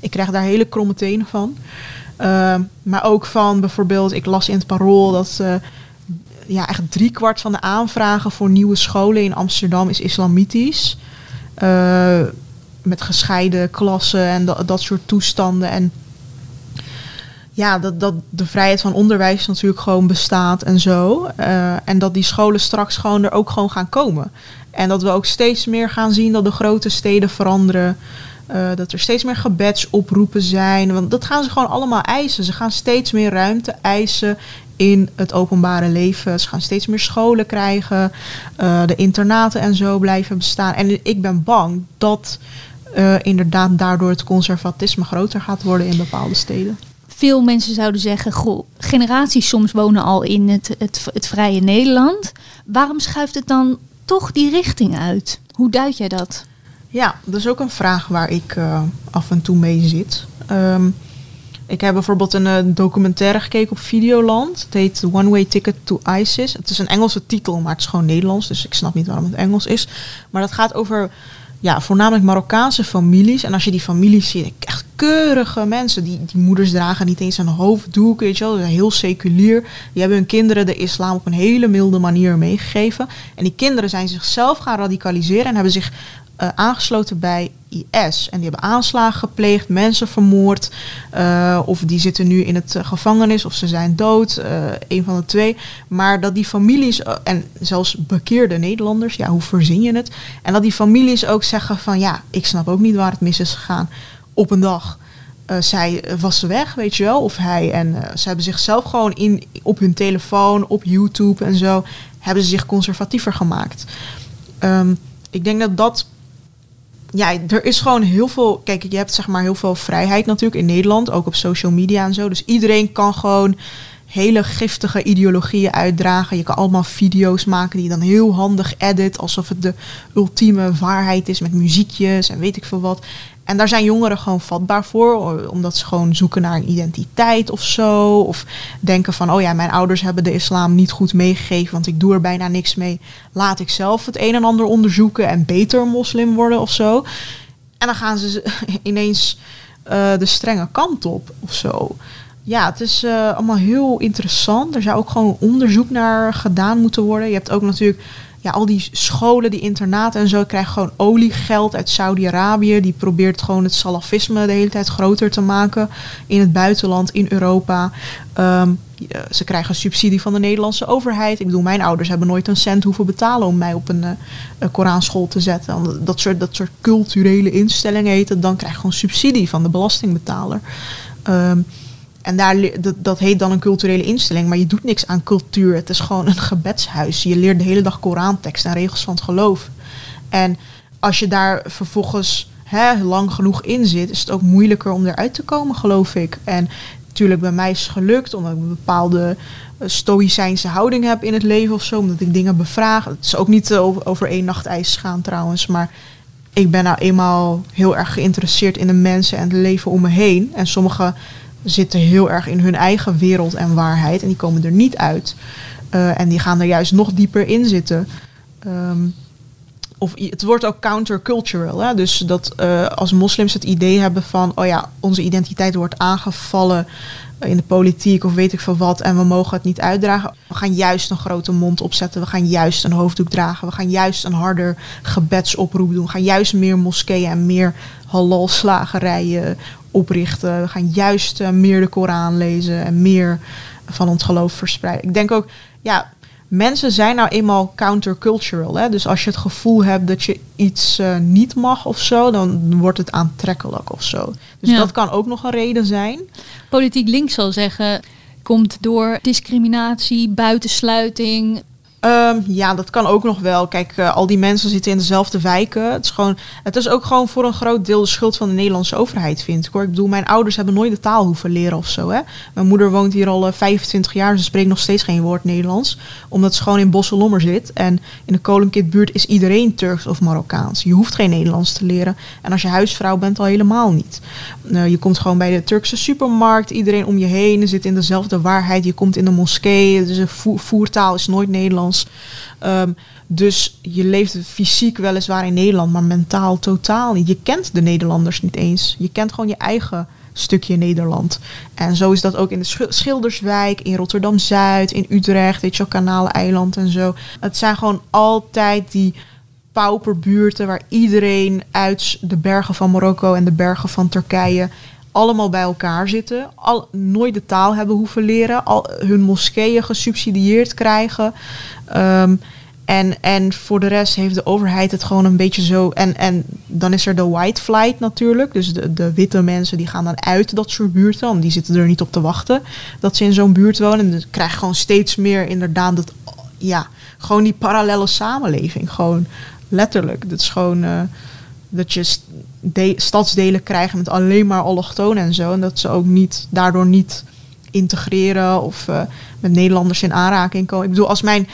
ik krijg daar hele kromme tenen van. Maar ook van bijvoorbeeld, ik las in het Parool dat... echt 3/4 van de aanvragen voor nieuwe scholen in Amsterdam is islamitisch. Met gescheiden klassen en dat soort toestanden. En ja, dat de vrijheid van onderwijs natuurlijk gewoon bestaat en zo. En dat die scholen straks gewoon er ook gewoon gaan komen. En dat we ook steeds meer gaan zien dat de grote steden veranderen. Dat er steeds meer gebedsoproepen zijn. Want dat gaan ze gewoon allemaal eisen. Ze gaan steeds meer ruimte eisen in het openbare leven. Ze gaan steeds meer scholen krijgen. De internaten en zo blijven bestaan. En ik ben bang dat inderdaad daardoor het conservatisme groter gaat worden in bepaalde steden. Veel mensen zouden zeggen, goh, generaties soms wonen al in het vrije Nederland. Waarom schuift het dan toch die richting uit? Hoe duid jij dat? Ja, dat is ook een vraag waar ik af en toe mee zit. Ik heb bijvoorbeeld een documentaire gekeken op Videoland. Het heet The One Way Ticket to ISIS. Het is een Engelse titel, maar het is gewoon Nederlands. Dus ik snap niet waarom het Engels is. Maar dat gaat over voornamelijk Marokkaanse families. En als je die families ziet, echt keurige mensen. Die moeders dragen niet eens een hoofddoek. Weet je wel. Ze zijn heel seculier. Die hebben hun kinderen de islam op een hele milde manier meegegeven. En die kinderen zijn zichzelf gaan radicaliseren en hebben zich aangesloten bij IS. En die hebben aanslagen gepleegd, mensen vermoord. Of die zitten nu in het gevangenis of ze zijn dood. Een van de twee. Maar dat die families, en zelfs bekeerde Nederlanders, ja, hoe verzin je het? En dat die families ook zeggen van ja, ik snap ook niet waar het mis is gegaan op een dag. Zij was weg, weet je wel, of hij. En ze hebben zichzelf gewoon op hun telefoon, op YouTube en zo, hebben ze zich conservatiever gemaakt. Ik denk dat... Ja, er is gewoon heel veel... Kijk, je hebt zeg maar heel veel vrijheid natuurlijk in Nederland. Ook op social media en zo. Dus iedereen kan gewoon hele giftige ideologieën uitdragen. Je kan allemaal video's maken die je dan heel handig edit. Alsof het de ultieme waarheid is met muziekjes en weet ik veel wat. En daar zijn jongeren gewoon vatbaar voor. Omdat ze gewoon zoeken naar een identiteit of zo. Of denken van, oh ja, mijn ouders hebben de islam niet goed meegegeven. Want ik doe er bijna niks mee. Laat ik zelf het een en ander onderzoeken. En beter moslim worden of zo. En dan gaan ze ineens de strenge kant op of zo. Ja, het is allemaal heel interessant. Er zou ook gewoon onderzoek naar gedaan moeten worden. Je hebt ook natuurlijk... Ja, al die scholen, die internaten en zo krijgen gewoon oliegeld uit Saudi-Arabië. Die probeert gewoon het salafisme de hele tijd groter te maken in het buitenland, in Europa. Ze krijgen een subsidie van de Nederlandse overheid. Ik bedoel, mijn ouders hebben nooit een cent hoeven betalen om mij op een Koranschool te zetten. Dat soort culturele instellingen heet het. Dan krijg je gewoon subsidie van de belastingbetaler. En dat heet dan een culturele instelling. Maar je doet niks aan cultuur. Het is gewoon een gebedshuis. Je leert de hele dag Korantekst en regels van het geloof. En als je daar vervolgens lang genoeg in zit... is het ook moeilijker om eruit te komen, geloof ik. En natuurlijk, bij mij is het gelukt... omdat ik een bepaalde stoïcijnse houding heb in het leven of zo. Omdat ik dingen bevraag. Het is ook niet over één nacht ijs gaan trouwens, maar... ik ben nou eenmaal heel erg geïnteresseerd in de mensen en het leven om me heen. En sommige... zitten heel erg in hun eigen wereld en waarheid. En die komen er niet uit. En die gaan er juist nog dieper in zitten. Of het wordt ook countercultural. Hè? Dus dat als moslims het idee hebben van... oh ja, onze identiteit wordt aangevallen in de politiek of weet ik veel wat... en we mogen het niet uitdragen. We gaan juist een grote mond opzetten. We gaan juist een hoofddoek dragen. We gaan juist een harder gebedsoproep doen. We gaan juist meer moskeeën en meer halalslagerijen oprichten. We gaan juist meer de Koran lezen en meer van ons geloof verspreiden. Ik denk ook, ja, mensen zijn nou eenmaal countercultural. Hè? Dus als je het gevoel hebt dat je iets niet mag of zo, dan wordt het aantrekkelijk of zo. Dus ja, dat kan ook nog een reden zijn. Politiek links zal zeggen, komt door discriminatie, buitensluiting... ja, dat kan ook nog wel. Kijk, al die mensen zitten in dezelfde wijken. Het is ook gewoon voor een groot deel de schuld van de Nederlandse overheid, vind ik hoor. Ik bedoel, mijn ouders hebben nooit de taal hoeven leren of zo. Hè? Mijn moeder woont hier al 25 jaar en ze spreekt nog steeds geen woord Nederlands. Omdat ze gewoon in Bosselommer zit. En in de Kolenkitbuurt is iedereen Turks of Marokkaans. Je hoeft geen Nederlands te leren. En als je huisvrouw bent, al helemaal niet. Je komt gewoon bij de Turkse supermarkt. Iedereen om je heen zit in dezelfde waarheid. Je komt in de moskee. Dus een voertaal is nooit Nederlands. Dus je leeft fysiek weliswaar in Nederland, maar mentaal totaal niet. Je kent de Nederlanders niet eens. Je kent gewoon je eigen stukje Nederland. En zo is dat ook in de Schilderswijk, in Rotterdam-Zuid, in Utrecht, weet je wel, Kanaleiland en zo. Het zijn gewoon altijd die pauperbuurten waar iedereen uit de bergen van Marokko en de bergen van Turkije... allemaal bij elkaar zitten, nooit de taal hebben hoeven leren... hun moskeeën gesubsidieerd krijgen. En voor de rest heeft de overheid het gewoon een beetje zo... En dan is er de white flight natuurlijk. Dus de witte mensen die gaan dan uit dat soort buurten... want die zitten er niet op te wachten dat ze in zo'n buurt wonen. En dan krijg je gewoon steeds meer inderdaad... gewoon die parallele samenleving. Gewoon letterlijk. Dat is gewoon... dat je stadsdelen krijgen met alleen maar allochtonen en zo. En dat ze ook niet daardoor niet integreren of met Nederlanders in aanraking komen. Ik bedoel, als mijn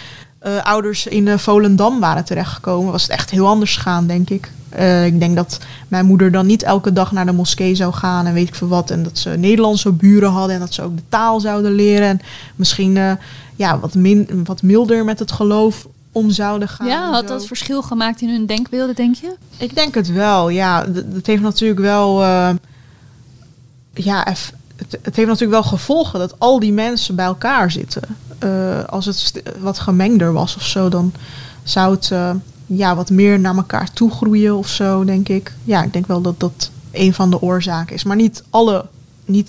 ouders in Volendam waren terechtgekomen, was het echt heel anders gegaan, denk ik. Ik denk dat mijn moeder dan niet elke dag naar de moskee zou gaan en weet ik veel wat. En dat ze Nederlandse buren hadden en dat ze ook de taal zouden leren. En misschien wat milder met het geloof om zouden gaan. Ja, had dat verschil gemaakt in hun denkbeelden, denk je? Ik denk het wel, ja. Dat heeft natuurlijk wel... het heeft natuurlijk wel gevolgen dat al die mensen bij elkaar zitten. Als het wat gemengder was of zo, dan zou het wat meer naar elkaar toe groeien of zo, denk ik. Ja, ik denk wel dat dat een van de oorzaken is. Maar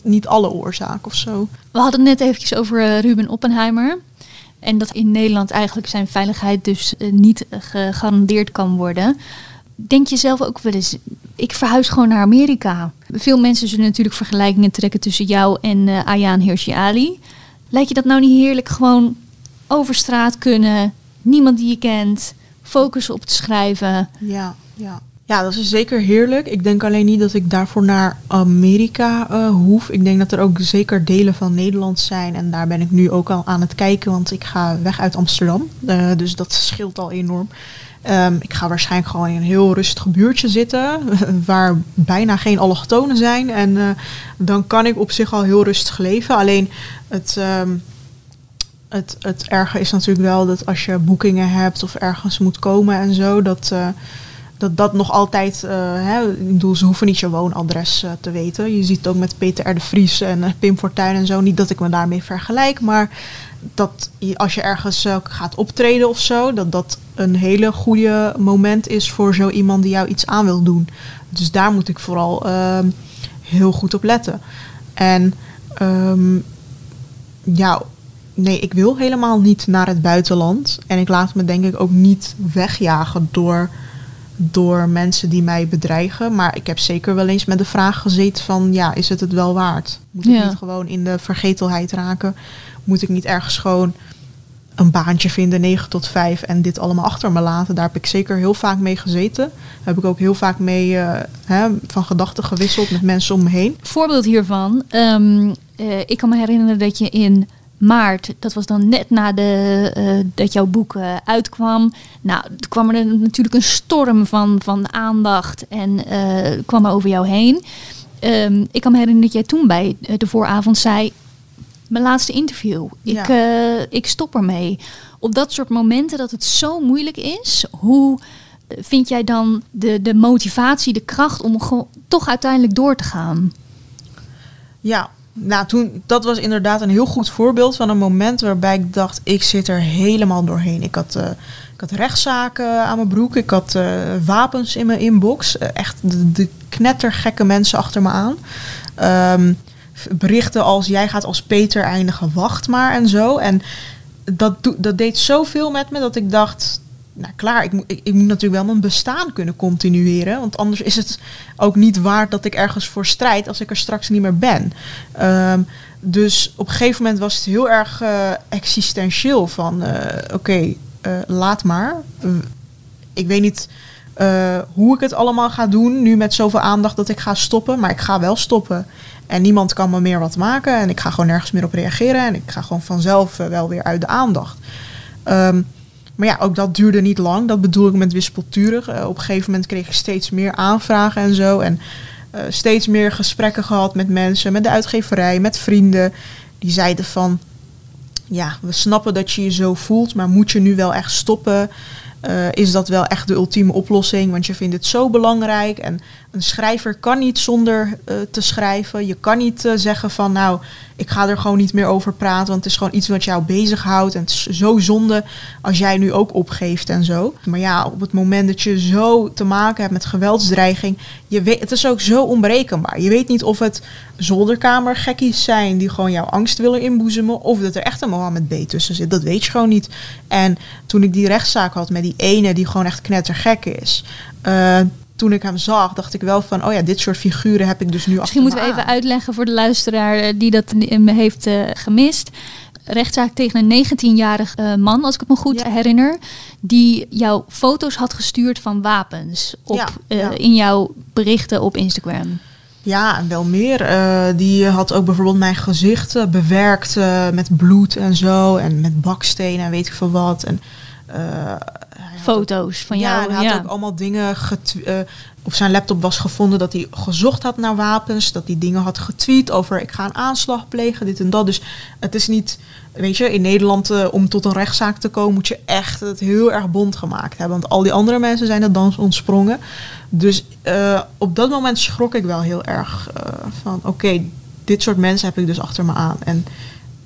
niet alle oorzaken of zo. We hadden het net eventjes over Ruben Oppenheimer... En dat in Nederland eigenlijk zijn veiligheid dus niet gegarandeerd kan worden. Denk je zelf ook wel eens, ik verhuis gewoon naar Amerika. Veel mensen zullen natuurlijk vergelijkingen trekken tussen jou en Ayaan Hirsi Ali. Lijkt je dat nou niet heerlijk? Gewoon over straat kunnen, niemand die je kent, focus op te schrijven. Ja, dat is zeker heerlijk. Ik denk alleen niet dat ik daarvoor naar Amerika hoef. Ik denk dat er ook zeker delen van Nederland zijn. En daar ben ik nu ook al aan het kijken. Want ik ga weg uit Amsterdam. Dus dat scheelt al enorm. Ik ga waarschijnlijk gewoon in een heel rustig buurtje zitten, waar bijna geen allochtonen zijn. En dan kan ik op zich al heel rustig leven. Alleen het erge is natuurlijk wel dat als je boekingen hebt of ergens moet komen en zo, dat nog altijd, ik bedoel, ze hoeven niet je woonadres te weten. Je ziet het ook met Peter R. de Vries en Pim Fortuyn en zo. Niet dat ik me daarmee vergelijk, maar dat als je ergens gaat optreden of zo, dat een hele goede moment is voor zo iemand die jou iets aan wil doen. Dus daar moet ik vooral heel goed op letten. En nee, ik wil helemaal niet naar het buitenland. En ik laat me denk ik ook niet wegjagen door mensen die mij bedreigen. Maar ik heb zeker wel eens met de vraag gezeten van, ja, is het wel waard? Moet ik niet gewoon in de vergetelheid raken? Moet ik niet ergens gewoon een baantje vinden, 9 tot 5... en dit allemaal achter me laten? Daar heb ik zeker heel vaak mee gezeten. Daar heb ik ook heel vaak mee van gedachten gewisseld met mensen om me heen. Voorbeeld hiervan. Ik kan me herinneren dat je in maart, dat was dan net na dat jouw boek uitkwam. Nou, toen kwam er natuurlijk een storm van aandacht en kwam er over jou heen. Ik kan me herinneren dat jij toen bij de vooravond zei, mijn laatste interview, ik stop ermee. Op dat soort momenten dat het zo moeilijk is, hoe vind jij dan de motivatie, de kracht om toch uiteindelijk door te gaan? Ja. Nou, dat was inderdaad een heel goed voorbeeld van een moment waarbij ik dacht, ik zit er helemaal doorheen. Ik had rechtszaken aan mijn broek, ik had wapens in mijn inbox. Echt de knettergekke mensen achter me aan. Berichten als, jij gaat als Peter eindigen, wacht maar en zo. En dat deed zoveel met me dat ik dacht, nou klaar, ik moet natuurlijk wel mijn bestaan kunnen continueren. Want anders is het ook niet waard dat ik ergens voor strijd als ik er straks niet meer ben. Dus op een gegeven moment was het heel erg existentieel van, oké, laat maar. Ik weet niet hoe ik het allemaal ga doen nu met zoveel aandacht dat ik ga stoppen. Maar ik ga wel stoppen. En niemand kan me meer wat maken. En ik ga gewoon nergens meer op reageren. En ik ga gewoon vanzelf wel weer uit de aandacht. Maar ja, ook dat duurde niet lang. Dat bedoel ik met wispelturig. Op een gegeven moment kreeg ik steeds meer aanvragen en zo. En steeds meer gesprekken gehad met mensen, met de uitgeverij, met vrienden. Die zeiden van, ja, we snappen dat je je zo voelt, maar moet je nu wel echt stoppen? Is dat wel echt de ultieme oplossing? Want je vindt het zo belangrijk. En een schrijver kan niet zonder te schrijven. Je kan niet zeggen van, nou, ik ga er gewoon niet meer over praten. Want het is gewoon iets wat jou bezighoudt. En het is zo zonde als jij nu ook opgeeft en zo. Maar ja, op het moment dat je zo te maken hebt met geweldsdreiging. Het is ook zo onberekenbaar. Je weet niet of het zolderkamergekkies zijn die gewoon jouw angst willen inboezemen. Of dat er echt een Mohammed B. tussen zit. Dat weet je gewoon niet. En toen ik die rechtszaak had met die ene die gewoon echt knettergek is. Toen ik hem zag, dacht ik wel van, oh ja, dit soort figuren heb ik dus nu achter me aan. Misschien moeten we even uitleggen voor de luisteraar die dat heeft gemist. Rechtszaak tegen een 19-jarig man, als ik het me goed herinner, die jouw foto's had gestuurd van wapens in jouw berichten op Instagram. Ja, en wel meer. Die had ook bijvoorbeeld mijn gezicht bewerkt met bloed en zo. En met bakstenen en weet ik veel wat. En foto's van jou. Ja, hij had ook allemaal dingen op zijn laptop was gevonden dat hij gezocht had naar wapens. Dat hij dingen had getweet over, ik ga een aanslag plegen, dit en dat. Dus het is niet, weet je, in Nederland om tot een rechtszaak te komen moet je echt het heel erg bond gemaakt hebben. Want al die andere mensen zijn dat dan ontsprongen. Dus op dat moment schrok ik wel heel erg van, oké, dit soort mensen heb ik dus achter me aan. En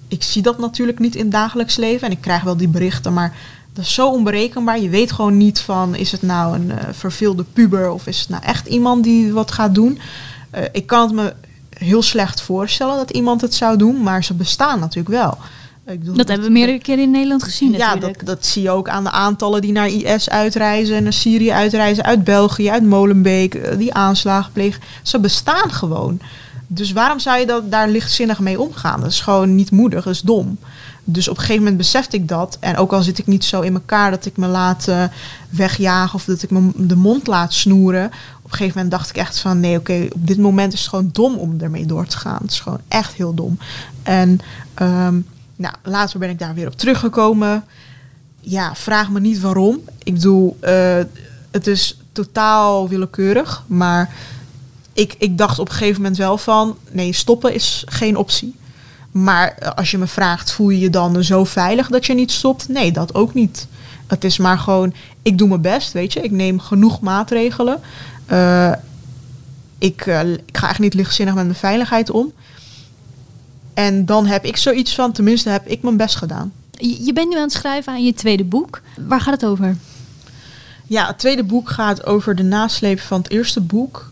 ik zie dat natuurlijk niet in het dagelijks leven. En ik krijg wel die berichten, maar dat is zo onberekenbaar. Je weet gewoon niet van, is het nou een verveelde puber of is het nou echt iemand die wat gaat doen? Ik kan het me heel slecht voorstellen dat iemand het zou doen, maar ze bestaan natuurlijk wel. Dat hebben we meerdere keren in Nederland gezien natuurlijk. Ja, dat zie je ook aan de aantallen die naar IS uitreizen, naar Syrië uitreizen, uit België, uit Molenbeek, die aanslagen plegen. Ze bestaan gewoon. Dus waarom zou je daar lichtzinnig mee omgaan? Dat is gewoon niet moedig, dat is dom. Dus op een gegeven moment besefte ik dat. En ook al zit ik niet zo in elkaar dat ik me laat wegjagen of dat ik me de mond laat snoeren. Op een gegeven moment dacht ik echt van, nee, oké, op dit moment is het gewoon dom om ermee door te gaan. Het is gewoon echt heel dom. En later ben ik daar weer op teruggekomen. ja, vraag me niet waarom. Ik bedoel, het is totaal willekeurig. Maar ik dacht op een gegeven moment wel van... nee, stoppen is geen optie. Maar als je me vraagt, voel je je dan zo veilig dat je niet stopt? Nee, dat ook niet. Het is maar gewoon, ik doe mijn best, weet je. Ik neem genoeg maatregelen. Ik ga echt niet lichtzinnig met mijn veiligheid om. En dan heb ik zoiets van, tenminste heb ik mijn best gedaan. Je bent nu aan het schrijven aan je tweede boek. Waar gaat het over? Ja, het tweede boek gaat over de nasleep van het eerste boek.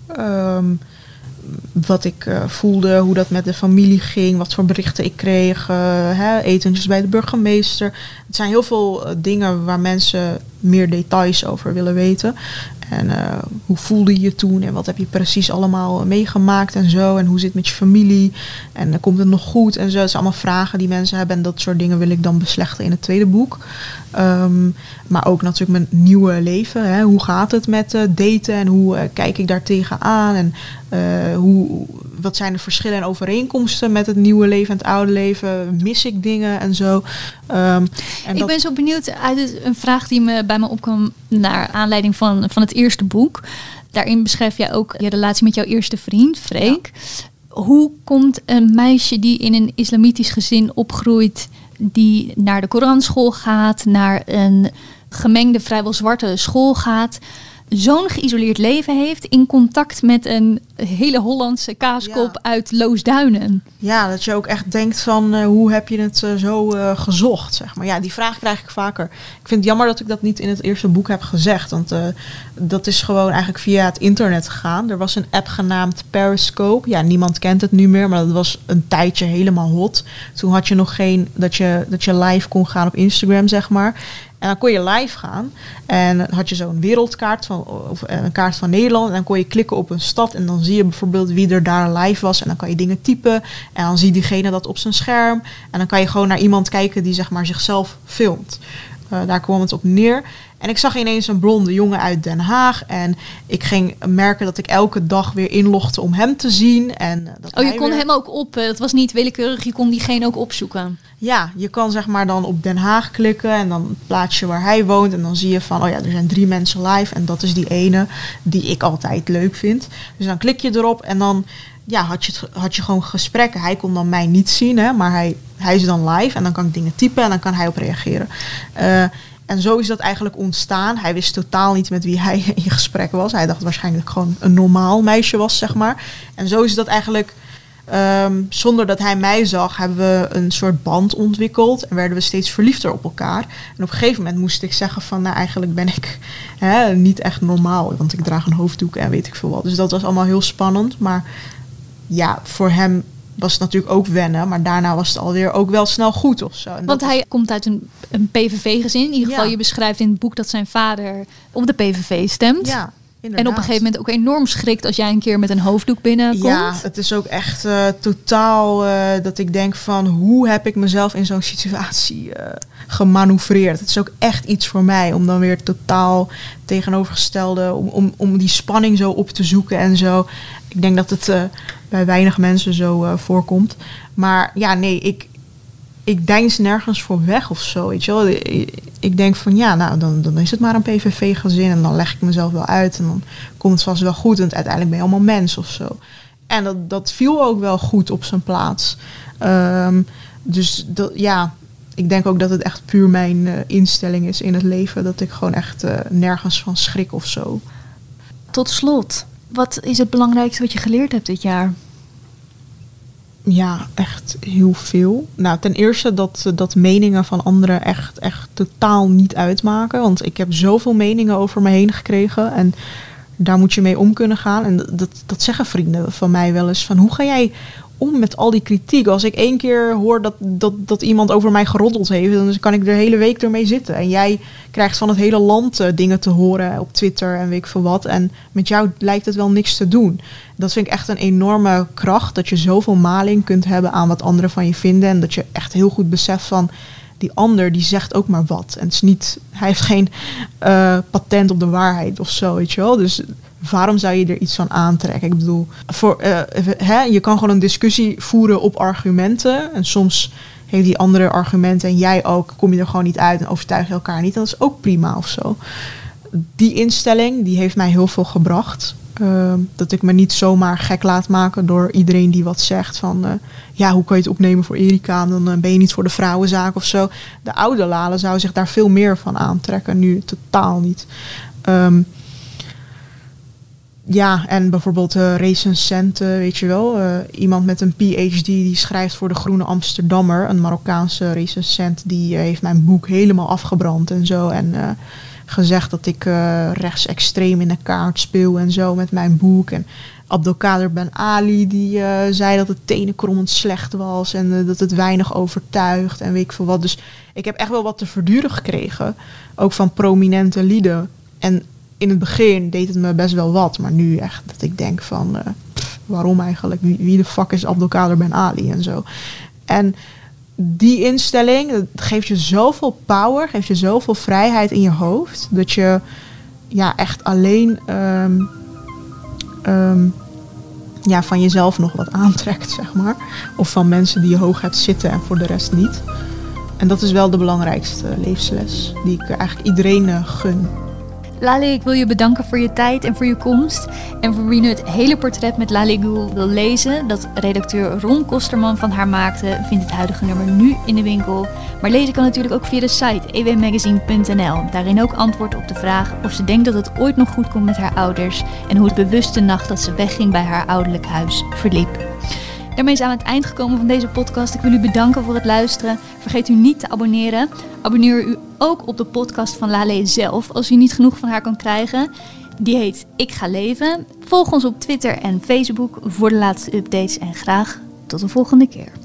Wat ik voelde, hoe dat met de familie ging, wat voor berichten ik kreeg, etentjes bij de burgemeester. Het zijn heel veel dingen waar mensen meer details over willen weten. En hoe voelde je je toen en wat heb je precies allemaal meegemaakt en zo. En hoe zit het met je familie en komt het nog goed en zo. Het zijn allemaal vragen die mensen hebben en dat soort dingen wil ik dan beslechten in het tweede boek. Maar ook natuurlijk mijn nieuwe leven. Hè. Hoe gaat het met daten en hoe kijk ik daar tegenaan? En wat zijn de verschillen en overeenkomsten met het nieuwe leven en het oude leven? Mis ik dingen en zo? Ik ben zo benieuwd uit een vraag die bij me opkwam naar aanleiding van het eerste boek. Daarin beschrijf jij ook je relatie met jouw eerste vriend, Freek. Ja. Hoe komt een meisje die in een islamitisch gezin opgroeit, die naar de Koranschool gaat, naar een gemengde, vrijwel zwarte school gaat, zo'n geïsoleerd leven heeft, in contact met een hele Hollandse kaaskop uit Loosduinen? Ja, dat je ook echt denkt van hoe heb je het zo gezocht, zeg maar. Ja, die vraag krijg ik vaker. Ik vind het jammer dat ik dat niet in het eerste boek heb gezegd, want dat is gewoon eigenlijk via het internet gegaan. Er was een app genaamd Periscope. Ja, niemand kent het nu meer, maar dat was een tijdje helemaal hot. Toen had je nog geen, dat je live kon gaan op Instagram, zeg maar. En dan kon je live gaan en had je zo'n wereldkaart of een kaart van Nederland. En dan kon je klikken op een stad en dan zie je bijvoorbeeld wie er daar live was. En dan kan je dingen typen en dan ziet diegene dat op zijn scherm. En dan kan je gewoon naar iemand kijken die zeg maar zichzelf filmt. Daar kwam het op neer. En ik zag ineens een blonde jongen uit Den Haag. En ik ging merken dat ik elke dag weer inlogde om hem te zien. En dat je kon hem ook op. Het was niet willekeurig. Je kon diegene ook opzoeken. Ja, je kan zeg maar dan op Den Haag klikken. En dan het plaatsje waar hij woont. En dan zie je van, oh ja, er zijn 3 mensen live. En dat is die ene die ik altijd leuk vind. Dus dan klik je erop. En dan had je gewoon gesprekken. Hij kon dan mij niet zien. Hè, maar hij is dan live. En dan kan ik dingen typen. En dan kan hij op reageren. En zo is dat eigenlijk ontstaan. Hij wist totaal niet met wie hij in gesprek was. Hij dacht waarschijnlijk gewoon een normaal meisje was, zeg maar. En zo is dat eigenlijk, zonder dat hij mij zag, hebben we een soort band ontwikkeld. En werden we steeds verliefder op elkaar. En op een gegeven moment moest ik zeggen van, nou eigenlijk ben ik niet echt normaal. Want ik draag een hoofddoek en weet ik veel wat. Dus dat was allemaal heel spannend. Maar ja, voor hem was het natuurlijk ook wennen, maar daarna was het alweer ook wel snel goed of zo. En want hij komt uit een PVV-gezin. In ieder geval, je beschrijft in het boek dat zijn vader op de PVV stemt. Ja, inderdaad. En op een gegeven moment ook enorm schrikt als jij een keer met een hoofddoek binnenkomt. Ja, het is ook echt totaal dat ik denk van, hoe heb ik mezelf in zo'n situatie gemanoeuvreerd? Het is ook echt iets voor mij om dan weer totaal tegenovergestelde, om die spanning zo op te zoeken en zo. Ik denk dat het bij weinig mensen zo voorkomt. Maar ja, nee, ik deins nergens voor weg of zo, weet je wel. Ik denk van, ja, nou, dan is het maar een PVV-gezin. En dan leg ik mezelf wel uit. En dan komt het vast wel goed. En uiteindelijk ben je allemaal mens of zo. En dat viel ook wel goed op zijn plaats. Dus dat, ja, ik denk ook dat het echt puur mijn instelling is in het leven. Dat ik gewoon echt nergens van schrik of zo. Tot slot, wat is het belangrijkste wat je geleerd hebt dit jaar? Ja, echt heel veel. Nou, ten eerste dat meningen van anderen echt totaal niet uitmaken. Want ik heb zoveel meningen over me heen gekregen. En daar moet je mee om kunnen gaan. En dat zeggen vrienden van mij wel eens. Van, hoe ga jij om met al die kritiek? Als ik 1 keer hoor dat iemand over mij geroddeld heeft, dan kan ik de hele week ermee zitten. En jij krijgt van het hele land dingen te horen op Twitter en weet ik veel wat. En met jou lijkt het wel niks te doen. Dat vind ik echt een enorme kracht. Dat je zoveel maling kunt hebben aan wat anderen van je vinden. En dat je echt heel goed beseft van, die ander die zegt ook maar wat. En het is niet, hij heeft geen patent op de waarheid of zo, weet je wel. Dus waarom zou je er iets van aantrekken? Ik bedoel, je kan gewoon een discussie voeren op argumenten. En soms heeft die andere argumenten en jij ook, kom je er gewoon niet uit en overtuig je elkaar niet. Dat is ook prima of zo. Die instelling, die heeft mij heel veel gebracht. Dat ik me niet zomaar gek laat maken door iedereen die wat zegt van... hoe kan je het opnemen voor Erica? Dan ben je niet voor de vrouwenzaak of zo. De oude Lale zou zich daar veel meer van aantrekken. Nu totaal niet. En bijvoorbeeld recensenten, weet je wel. Iemand met een PhD die schrijft voor de Groene Amsterdammer. Een Marokkaanse recensent, die heeft mijn boek helemaal afgebrand en zo. En... gezegd dat ik rechtsextreem in de kaart speel en zo met mijn boek. En Abdelkader Ben Ali die zei dat het tenenkrommend slecht was en dat het weinig overtuigt en weet ik veel wat. Dus ik heb echt wel wat te verduren gekregen, ook van prominente lieden. En in het begin deed het me best wel wat, maar nu echt dat ik denk van waarom eigenlijk? Wie de fuck is Abdelkader Ben Ali en zo? En die instelling, dat geeft je zoveel power, geeft je zoveel vrijheid in je hoofd. Dat je echt alleen van jezelf nog wat aantrekt, zeg maar. Of van mensen die je hoog hebt zitten en voor de rest niet. En dat is wel de belangrijkste levensles die ik eigenlijk iedereen gun. Lale, ik wil je bedanken voor je tijd en voor je komst. En voor wie nu het hele portret met Lale Gül wil lezen... dat redacteur Ron Kosterman van haar maakte... vindt het huidige nummer nu in de winkel. Maar lezen kan natuurlijk ook via de site ewmagazine.nl. Daarin ook antwoord op de vraag of ze denkt dat het ooit nog goed komt met haar ouders... en hoe het bewuste nacht dat ze wegging bij haar ouderlijk huis verliep. Daarmee zijn we aan het eind gekomen van deze podcast. Ik wil u bedanken voor het luisteren. Vergeet u niet te abonneren. Abonneer u ook op de podcast van Lale zelf, als u niet genoeg van haar kan krijgen. Die heet Ik ga leven. Volg ons op Twitter en Facebook voor de laatste updates. En graag tot de volgende keer.